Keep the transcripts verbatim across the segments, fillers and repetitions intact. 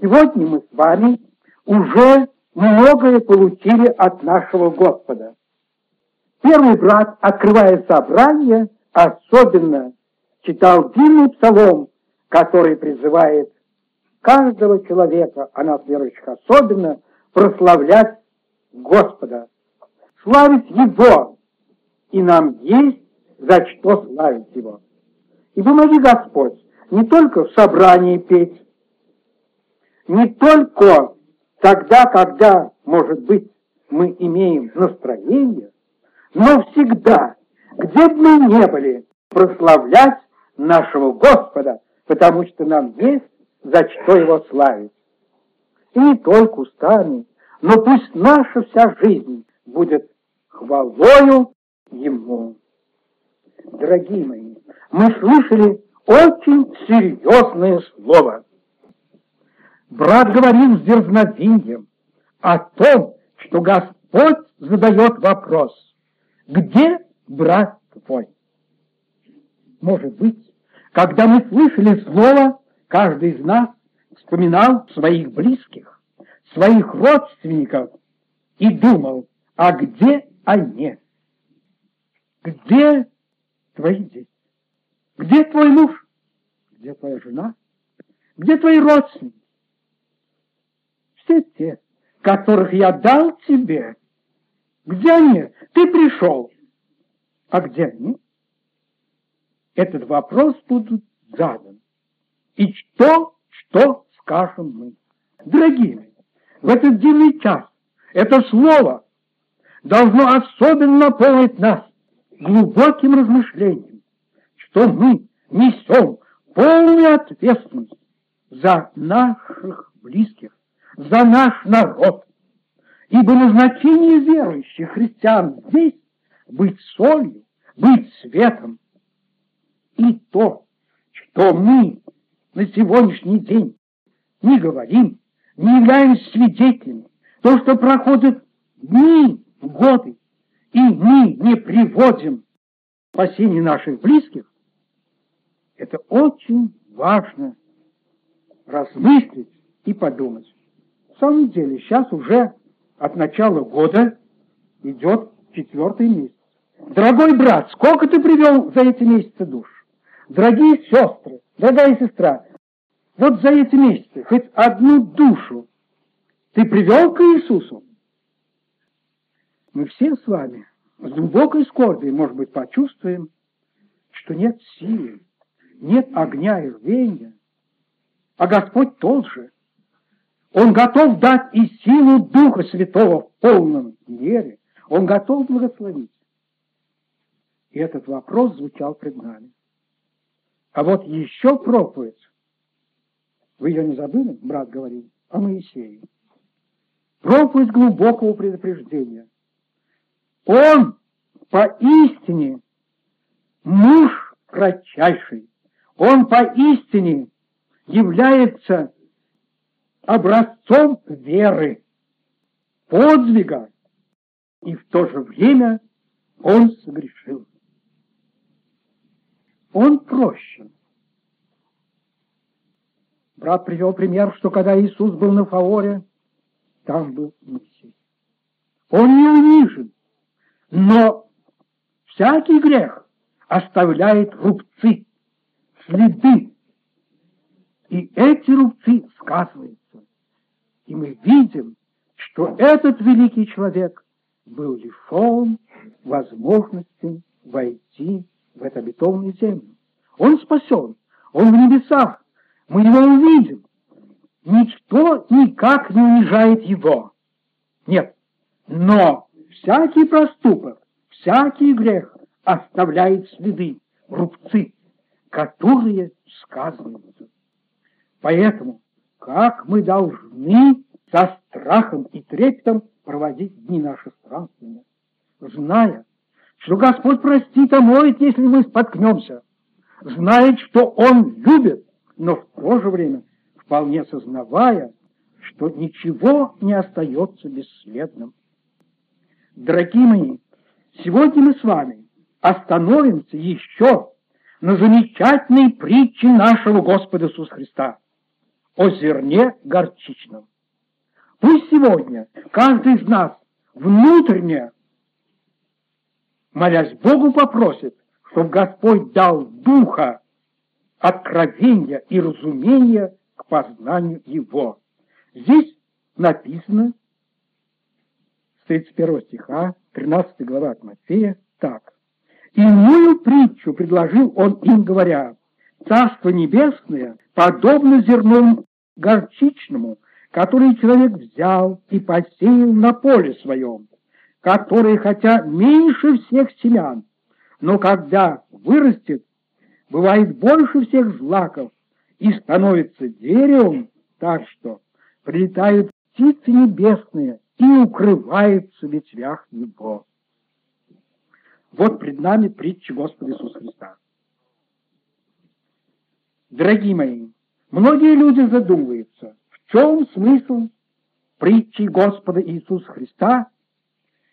Сегодня мы с вами уже многое получили от нашего Господа. Первый брат, открывая собрание, особенно читал длинный псалом, который призывает каждого человека, а нас, верующих, особенно, прославлять Господа, славить Его, и нам есть за что славить Его. И помоги Господь не только в собрании петь, не только тогда, когда, может быть, мы имеем настроение, но всегда, где бы мы ни были, прославлять нашего Господа, потому что нам есть за что Его славить. И не только устами, но пусть наша вся жизнь будет хвалою Ему. Дорогие мои, мы слышали очень серьезное слово. Брат говорил с дерзновением о том, что Господь задает вопрос: где брат твой? Может быть, когда мы слышали слово, каждый из нас вспоминал своих близких, своих родственников и думал, а где они? Где твои дети? Где твой муж? Где твоя жена? Где твои родственники? Все те, которых я дал тебе, где они? Ты пришел. А где они? Этот вопрос будет задан. И что, что скажем мы? Дорогие мои, в этот дивный час это слово должно особенно наполнить нас глубоким размышлением, что мы несем полную ответственность за наших близких, за наш народ. Ибо назначение верующих христиан здесь – быть солью, быть светом. И то, что мы на сегодняшний день не говорим, не являемся свидетелями, то, что проходят дни, годы, и мы не приводим к спасению наших близких, это очень важно размыслить и подумать. В самом деле, сейчас уже от начала года идет четвертый месяц. Дорогой брат, сколько ты привел за эти месяцы душ? Дорогие сестры, дорогая сестра, вот за эти месяцы хоть одну душу ты привел к Иисусу? Мы все с вами с глубокой скорбью, может быть, почувствуем, что нет силы, нет огня и рвения, а Господь тот же. Он готов дать и силу Духа Святого в полном мере. Он готов благословить. И этот вопрос звучал пред нами. А вот еще проповедь. Вы ее не забыли, брат говорил, о Моисее. Проповедь глубокого предупреждения. Он поистине муж кратчайший. Он поистине является образцом веры, подвига, и в то же время он согрешил. Он прощен. Брат привел пример, что когда Иисус был на Фаоре, там был Моисей. Он не унижен, но всякий грех оставляет рубцы, следы, и эти рубцы сказывают. И мы видим, что этот великий человек был лишен возможности войти в эту обетованную землю. Он спасен, он в небесах, мы его увидим. Ничто никак не унижает его. Нет, но всякий проступок, всякий грех оставляет следы, рубцы, которые сказываются. Поэтому как мы должны со страхом и трепетом проводить дни наши странствия, зная, что Господь простит и омоет, если мы споткнемся, зная, что Он любит, но в то же время вполне сознавая, что ничего не остается бесследным. Дорогие мои, сегодня мы с вами остановимся еще на замечательной притче нашего Господа Иисуса Христа о зерне горчичном. Пусть сегодня каждый из нас внутренне, молясь Богу, попросит, чтобы Господь дал духа, откровения и разумения к познанию Его. Здесь написано с тридцать первого стиха, тринадцатой глава от Матфея, так. «Иную притчу предложил он им, говоря: Царство Небесное подобно зерну горчичному, который человек взял и посеял на поле своем, которые, хотя меньше всех семян, но когда вырастет, бывает больше всех злаков и становится деревом, так что прилетают птицы небесные и укрываются в ветвях его». Вот пред нами притча Господа Иисуса Христа. Дорогие мои, многие люди задумываются, в чем смысл притчи Господа Иисуса Христа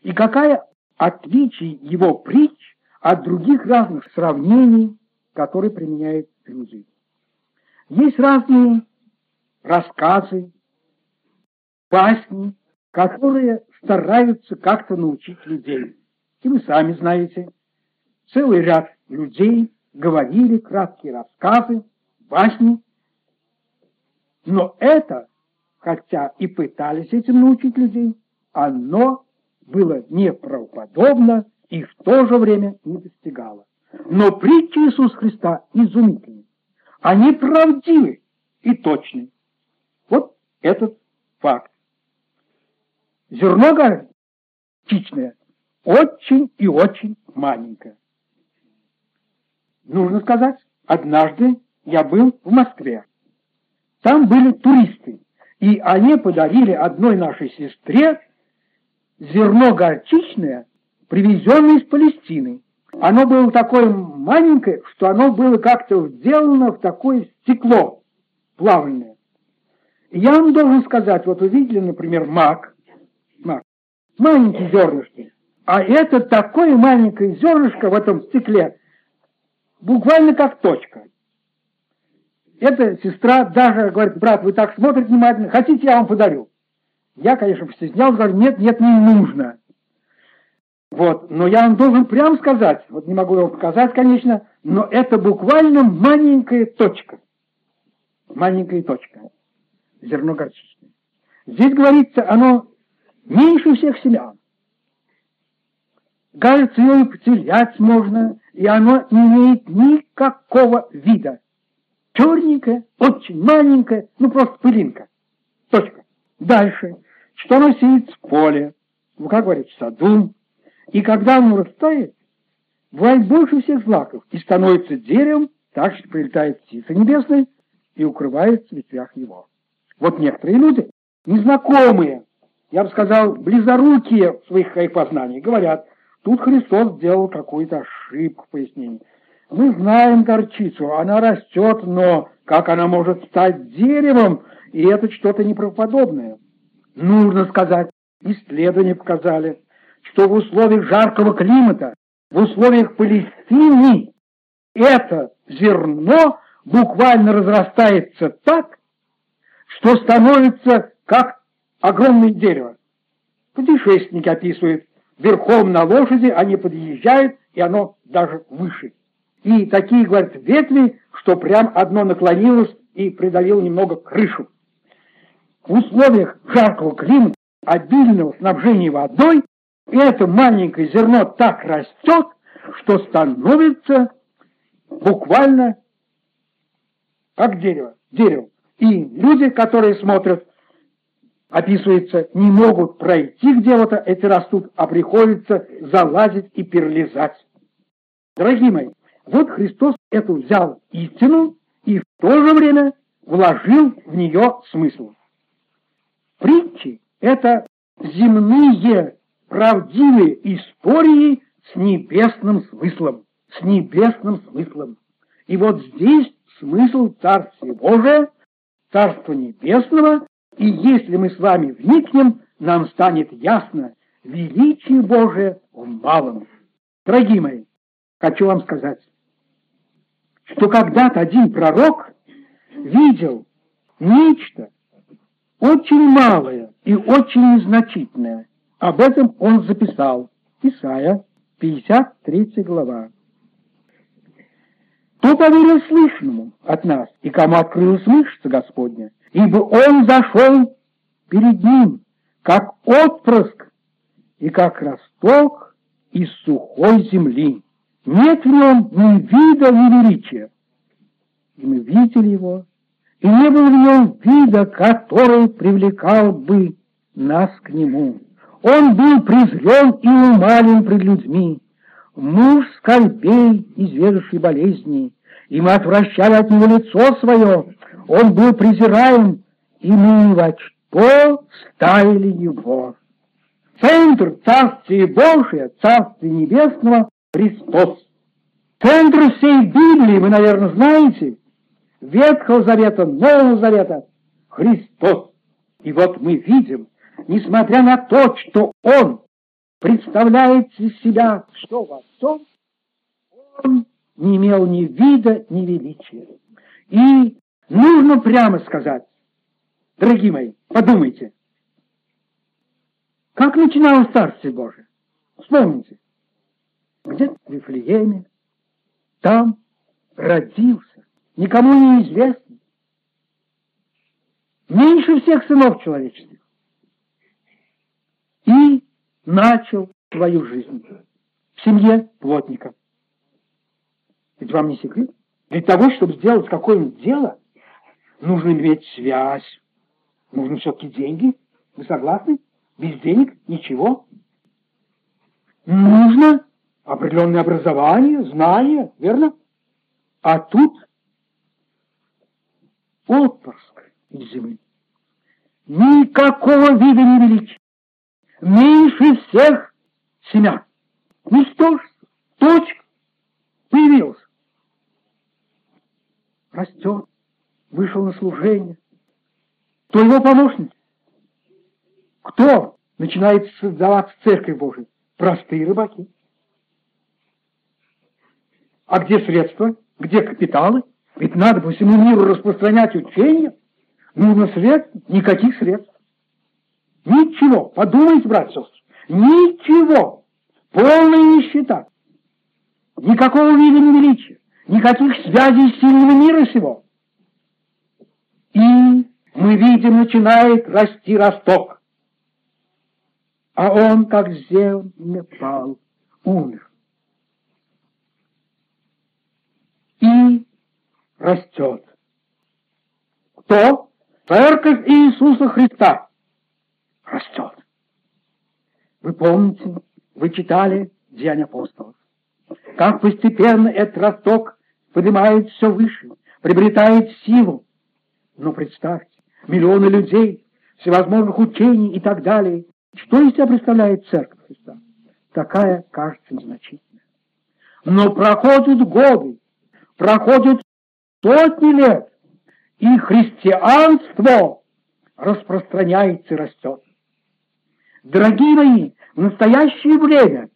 и какая отличие его притч от других разных сравнений, которые применяют люди. Есть разные рассказы, басни, которые стараются как-то научить людей. И вы сами знаете, целый ряд людей говорили краткие рассказы, басни, но это, хотя и пытались этим научить людей, оно было неправдоподобно и в то же время не достигало. Но притчи Иисуса Христа изумительны. Они правдивы и точны. Вот этот факт. Зерно горчичное очень и очень маленькое. Нужно сказать, однажды я был в Москве. Там были туристы, и они подарили одной нашей сестре зерно горчичное, привезенное из Палестины. Оно было такое маленькое, что оно было как-то вделано в такое стекло плавленное. И я вам должен сказать, вот вы видели, например, мак, мак, маленькие зернышки, а это такое маленькое зернышко в этом стекле, буквально как точка. Эта сестра даже говорит: брат, вы так смотрите внимательно, хотите, я вам подарю? Я, конечно, постеснялся, говорю: нет, нет, не нужно. Вот, но я вам должен прямо сказать, вот не могу его показать, конечно, но это буквально маленькая точка. Маленькая точка. Зерно горчичное. Здесь говорится, оно меньше всех семян. Кажется, ее и потерять можно, и оно не имеет никакого вида. Черненькое, очень маленькое, ну просто пылинка. Точка. Дальше. Что оно сеет в поле, ну как говорится, в саду. И когда оно растает, бывает больше всех злаков и становится деревом, так что прилетает птица небесная и укрывается в ветвях его. Вот некоторые люди, незнакомые, я бы сказал, близорукие в своих познаниях, говорят: тут Христос сделал какую-то ошибку в пояснении. Мы знаем горчицу, она растет, но как она может стать деревом, и это что-то неправдоподобное. Нужно сказать, исследования показали, что в условиях жаркого климата, в условиях Палестины, это зерно буквально разрастается так, что становится как огромное дерево. Путешественники описывают, верхом на лошади они подъезжают, и оно даже выше. И такие, говорят, ветви, что прям одно наклонилось и придавило немного крышу. В условиях жаркого климата, обильного снабжения водой, это маленькое зерно так растет, что становится буквально как дерево. дерево. И люди, которые смотрят, описывается, не могут пройти где-то, эти растут, а приходится залазить и перелезать. Дорогие мои, вот Христос эту взял истину и в то же время вложил в нее смысл. Притчи – это земные правдивые истории с небесным смыслом. С небесным смыслом. И вот здесь смысл Царствия Божия, Царства Небесного, и если мы с вами вникнем, нам станет ясно величие Божие в малом. Дорогие мои, хочу вам сказать, что когда-то один пророк видел нечто очень малое и очень незначительное. Об этом он записал. Исайя, пятьдесят третья глава. Кто поверил слышному от нас, и кому открылась мышца Господня, ибо он зашел перед ним, как отпрыск и как росток из сухой земли. Нет в нем ни вида, ни величия. И мы видели его, и не было в нем вида, который привлекал бы нас к нему. Он был презрен и умален пред людьми, муж скорбей, изведавший болезни, и мы отвращали от него лицо свое. Он был презираем, и мы во что ставили его. Центр Царствия Божия, Царствия Небесного — Христос. Центр всей Библии, вы, наверное, знаете, Ветхого Завета, Нового Завета — Христос. И вот мы видим, несмотря на то, что Он представляет из себя все во всем, Он не имел ни вида, ни величия. И нужно прямо сказать, дорогие мои, подумайте, как начиналось Царствие Божие? Вспомните, где-то в Вифлееме, там родился, никому не известный, меньше всех сынов человеческих. И начал свою жизнь в семье плотника. Ведь вам не секрет? Для того, чтобы сделать какое-нибудь дело, нужно иметь связь, нужны все-таки деньги. Вы согласны? Без денег ничего. Нужно определенное образование, знания, верно? А тут отпрыск из земли. Никакого вида не величия. Меньше всех семян. Ничтожество, точка, появился. Растет, вышел на служение. Кто его помощник? Кто начинает создаваться Церкви Божией? Простые рыбаки. А где средства? Где капиталы? Ведь надо по всему миру распространять учение. Нужно средства? Никаких средств. Ничего. Подумайте, братья и сестры. Ничего. Полная нищета. Никакого вида не величия. Никаких связей с сильного мира сего. И мы видим, начинает расти росток. А он, как земля, пал, умер. И растет. Кто? Церковь Иисуса Христа. Растет. Вы помните, вы читали «Деяния апостолов», как постепенно этот росток поднимает все выше, приобретает силу. Но представьте, миллионы людей, всевозможных учений и так далее. Что из себя представляет Церковь Христа? Такая, кажется, незначительная. Но проходят годы, проходят сотни лет, и христианство распространяется и растет. Дорогие мои, в настоящее время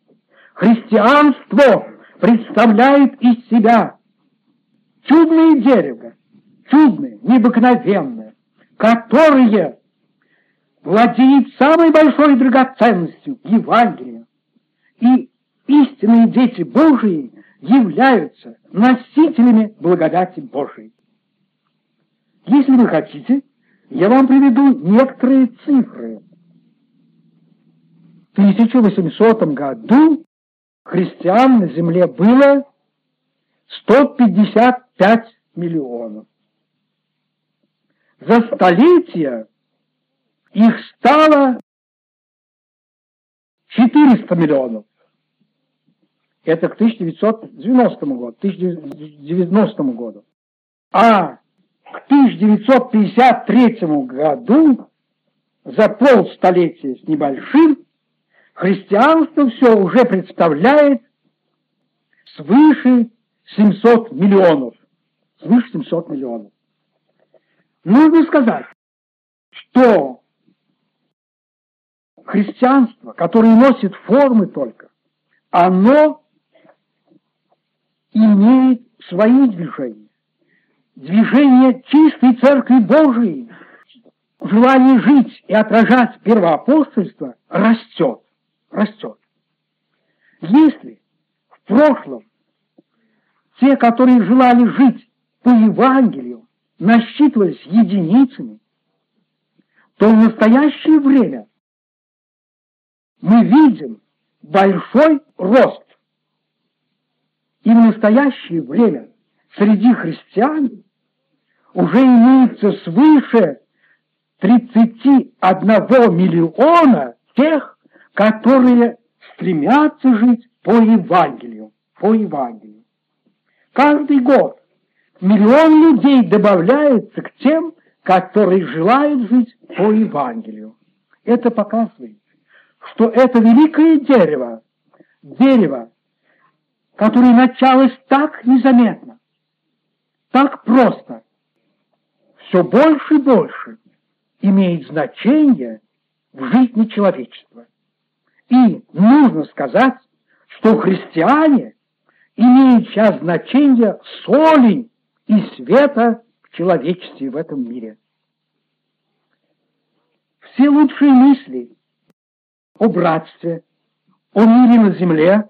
христианство представляет из себя чудное дерево, чудное, необыкновенное, которое владеет самой большой драгоценностью Евангелия. И истинные дети Божии являются носителями благодати Божией. Если вы хотите, я вам приведу некоторые цифры. В тысяча восьмисотом году христиан на земле было сто пятьдесят пять миллионов. За столетие их стало четыреста миллионов. Это к тысяча девятьсот девяностому году, тысяча девятьсот девяностому году. А к тысяча девятьсот пятьдесят третьему году, за полстолетия с небольшим, христианство все уже представляет свыше семисот миллионов. Свыше семисот миллионов. Нужно сказать, что христианство, которое носит формы только, оно имеет свои движения. движение чистой Церкви Божией, желание жить и отражать первоапостольство растет, растет. Если в прошлом те, которые желали жить по Евангелию, насчитывались единицами, то в настоящее время мы видим большой рост. И в настоящее время среди христиан уже имеется свыше тридцати одного миллиона тех, которые стремятся жить по Евангелию. По Евангелию. Каждый год миллион людей добавляется к тем, которые желают жить по Евангелию. Это показывает, что это великое дерево, дерево, которое началось так незаметно, так просто, все больше и больше имеет значение в жизни человечества. И нужно сказать, что христиане имеют сейчас значение соли и света в человечестве, в этом мире. Все лучшие мысли о братстве, о мире на земле,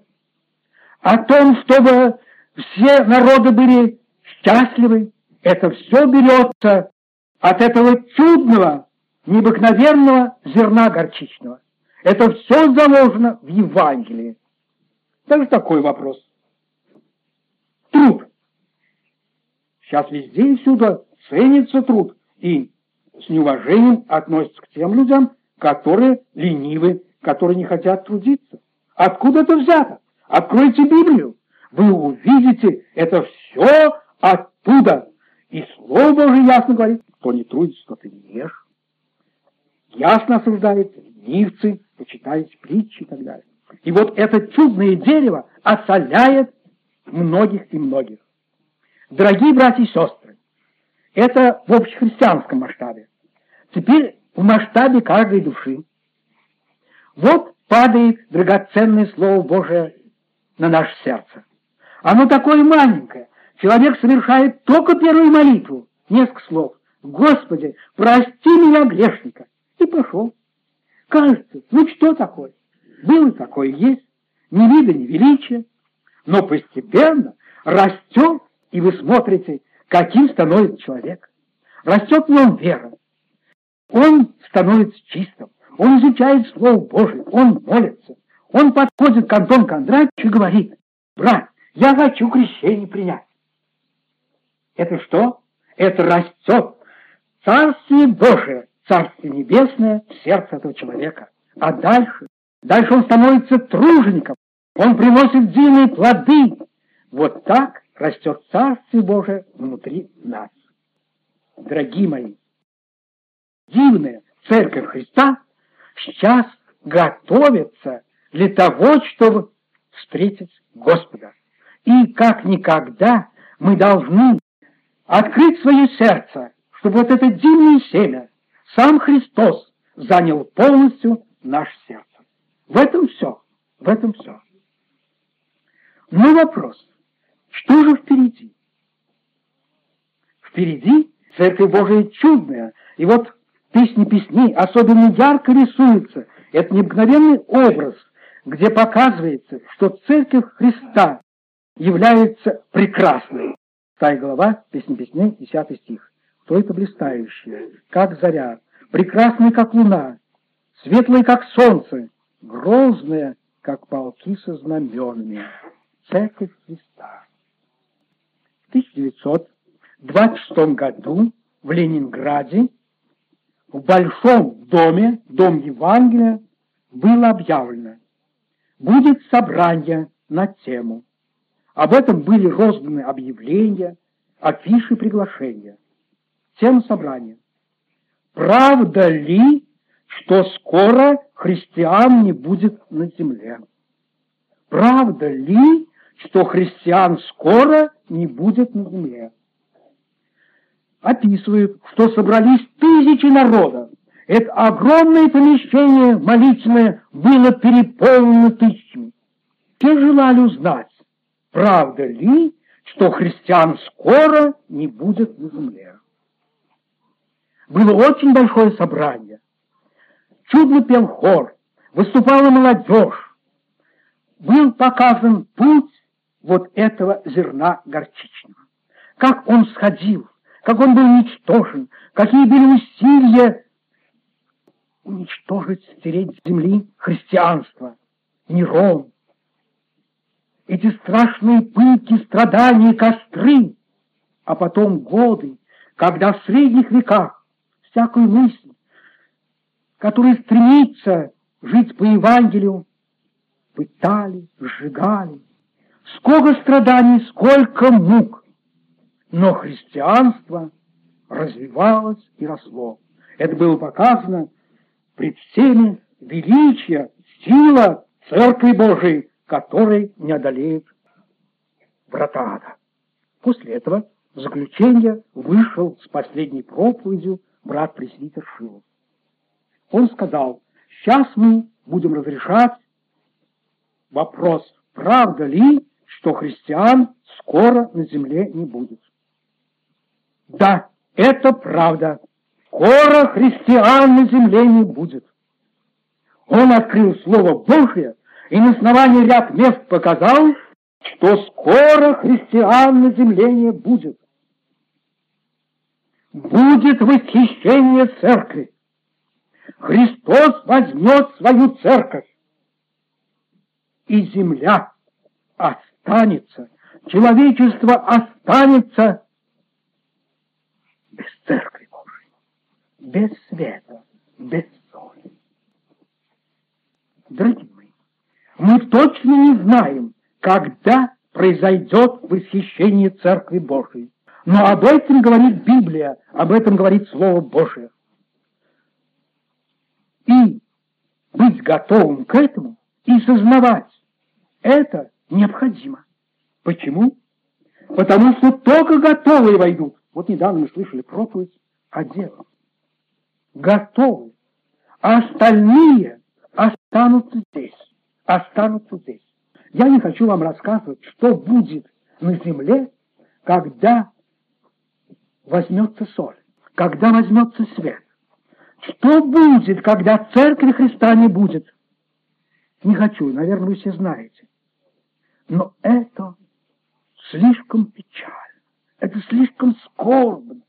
о том, чтобы все народы были счастливы, это все берется от этого чудного, необыкновенного зерна горчичного. Это все заложено в Евангелии. Даже такой вопрос. Труд. Сейчас везде и всюду ценится труд и с неуважением относятся к тем людям, которые ленивы, которые не хотят трудиться. Откуда это взято? Откройте Библию. Вы увидите это все оттуда. И Слово Божие ясно говорит, кто не трудится, тот и не ешь. Ясно осуждается, ленивцы, почитайте притчи и так далее. И вот это чудное дерево осоляет многих и многих. Дорогие братья и сестры, это в общехристианском масштабе. Теперь в масштабе каждой души. Вот падает драгоценное Слово Божие на наше сердце. Оно такое маленькое. Человек совершает только первую молитву. Несколько слов. «Господи, прости меня, грешника!» И пошел. Кажется, ну что такое? Было такое есть. Ни вида, ни величия. Но постепенно растет, и вы смотрите, каким становится человек. Растет в нем вера. Он становится чистым. Он изучает Слово Божие. Он молится. Он подходит к Антону Кондратьевичу и говорит: «Брат, я хочу крещение принять». Это что? Это растет Царствие Божие, Царствие Небесное в сердце этого человека. А дальше? Дальше он становится тружеником. Он приносит дивные плоды. Вот так растет Царствие Божие внутри нас. Дорогие мои, дивная Церковь Христа сейчас готовится для того, чтобы встретить Господа. И как никогда мы должны открыть свое сердце, чтобы вот это дивное семя, сам Христос, занял полностью наше сердце. В этом все, в этом все. Но вопрос, что же впереди? Впереди Церковь Божия чудная, и вот Песни песней особенно ярко рисуется. Это необыкновенный образ, где показывается, что Церковь Христа является прекрасной. Вторая глава, Песни песней, десятый стих. Кто это блистающее, как заря, прекрасная, как луна, светлая, как солнце, грозная, как полки со знаменами. Церковь Христа. В тысяча девятьсот двадцать шестом году в Ленинграде в Большом доме, Дом Евангелия, было объявлено: будет собрание на тему. Об этом были розданы объявления, афиши, приглашения. Тема собрания: правда ли, что скоро христиан не будет на земле? Правда ли, что христиан скоро не будет на земле? Описывают, что собрались тысячи народа. Это огромное помещение молитвенное было переполнено тысячами. Все желали узнать, правда ли, что христиан скоро не будет на земле. Было очень большое собрание. Чудно пел хор, выступала молодежь. Был показан путь вот этого зерна горчичного. Как он сходил, как он был ничтожен, какие были усилия уничтожить, стереть с земли христианство, Нерон. Эти страшные пытки, страдания, костры, а потом годы, когда в средних веках всякую мысль, которая стремится жить по Евангелию, пытали, сжигали. Сколько страданий, сколько мук, но христианство развивалось и росло. Это было показано пред всеми величие, сила Церкви Божией, который не одолеет врата ада. После этого в заключение вышел с последней проповедью брат-пресвитер Шил. Он сказал: сейчас мы будем разрешать вопрос, правда ли, что христиан скоро на земле не будет. Да, это правда. Скоро христиан на земле не будет. Он открыл Слово Божие, и на основании ряд мест показал, что скоро христиан на земле не будет. Будет восхищение церкви. Христос возьмет свою церковь. И земля останется, человечество останется без церкви Божьей, без света, без соли. Дорогие, мы точно не знаем, когда произойдет восхищение Церкви Божией. Но об этом говорит Библия, об этом говорит Слово Божие. И быть готовым к этому и сознавать это необходимо. Почему? Потому что только готовые войдут. Вот недавно мы слышали проповедь о делах. Готовы. А остальные останутся здесь. Останутся здесь. Я не хочу вам рассказывать, что будет на земле, когда возьмется соль, когда возьмется свет. Что будет, когда церкви Христа не будет? Не хочу, наверное, вы все знаете. Но это слишком печально, это слишком скорбно.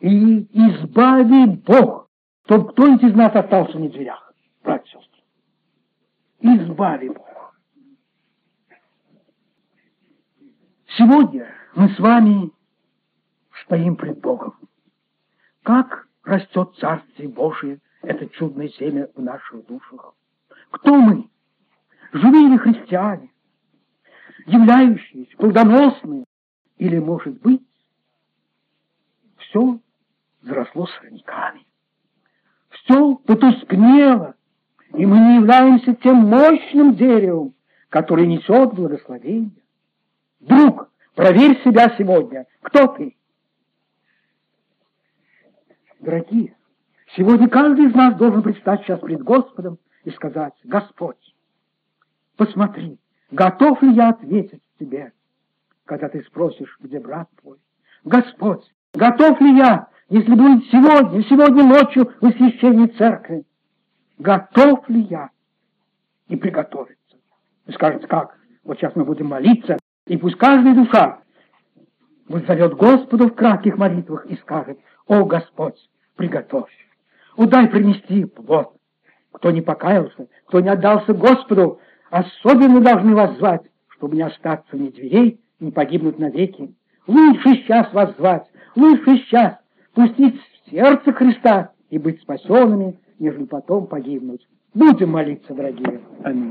И избави Бог, чтобы кто-нибудь из нас остался на дверях, братья. Избави Бог. Сегодня мы с вами стоим пред Богом. Как растет Царствие Божие, это чудное семя в наших душах. Кто мы? Живые ли христиане? Являющиеся, плодоносные? Или, может быть, все заросло сорняками? Все потускнело? И мы не являемся тем мощным деревом, которое несет благословение. Друг, проверь себя сегодня. Кто ты? Дорогие, сегодня каждый из нас должен предстать сейчас пред Господом и сказать: Господь, посмотри, готов ли я ответить тебе, когда ты спросишь, где брат твой? Господь, готов ли я, если будет сегодня, сегодня ночью восхищение церкви? Готов ли я? И приготовиться. И скажет: как? Вот сейчас мы будем молиться, и пусть каждая душа воззовет Господу в кратких молитвах и скажет: о, Господь, приготовь, удай принести плод. Кто не покаялся, кто не отдался Господу, особенно должны вас звать, чтобы не остаться ни дверей, не погибнуть навеки. Лучше сейчас вас звать, лучше сейчас пустить в сердце Христа и быть спасенными, нежели потом погибнуть. Будем молиться, дорогие. Аминь.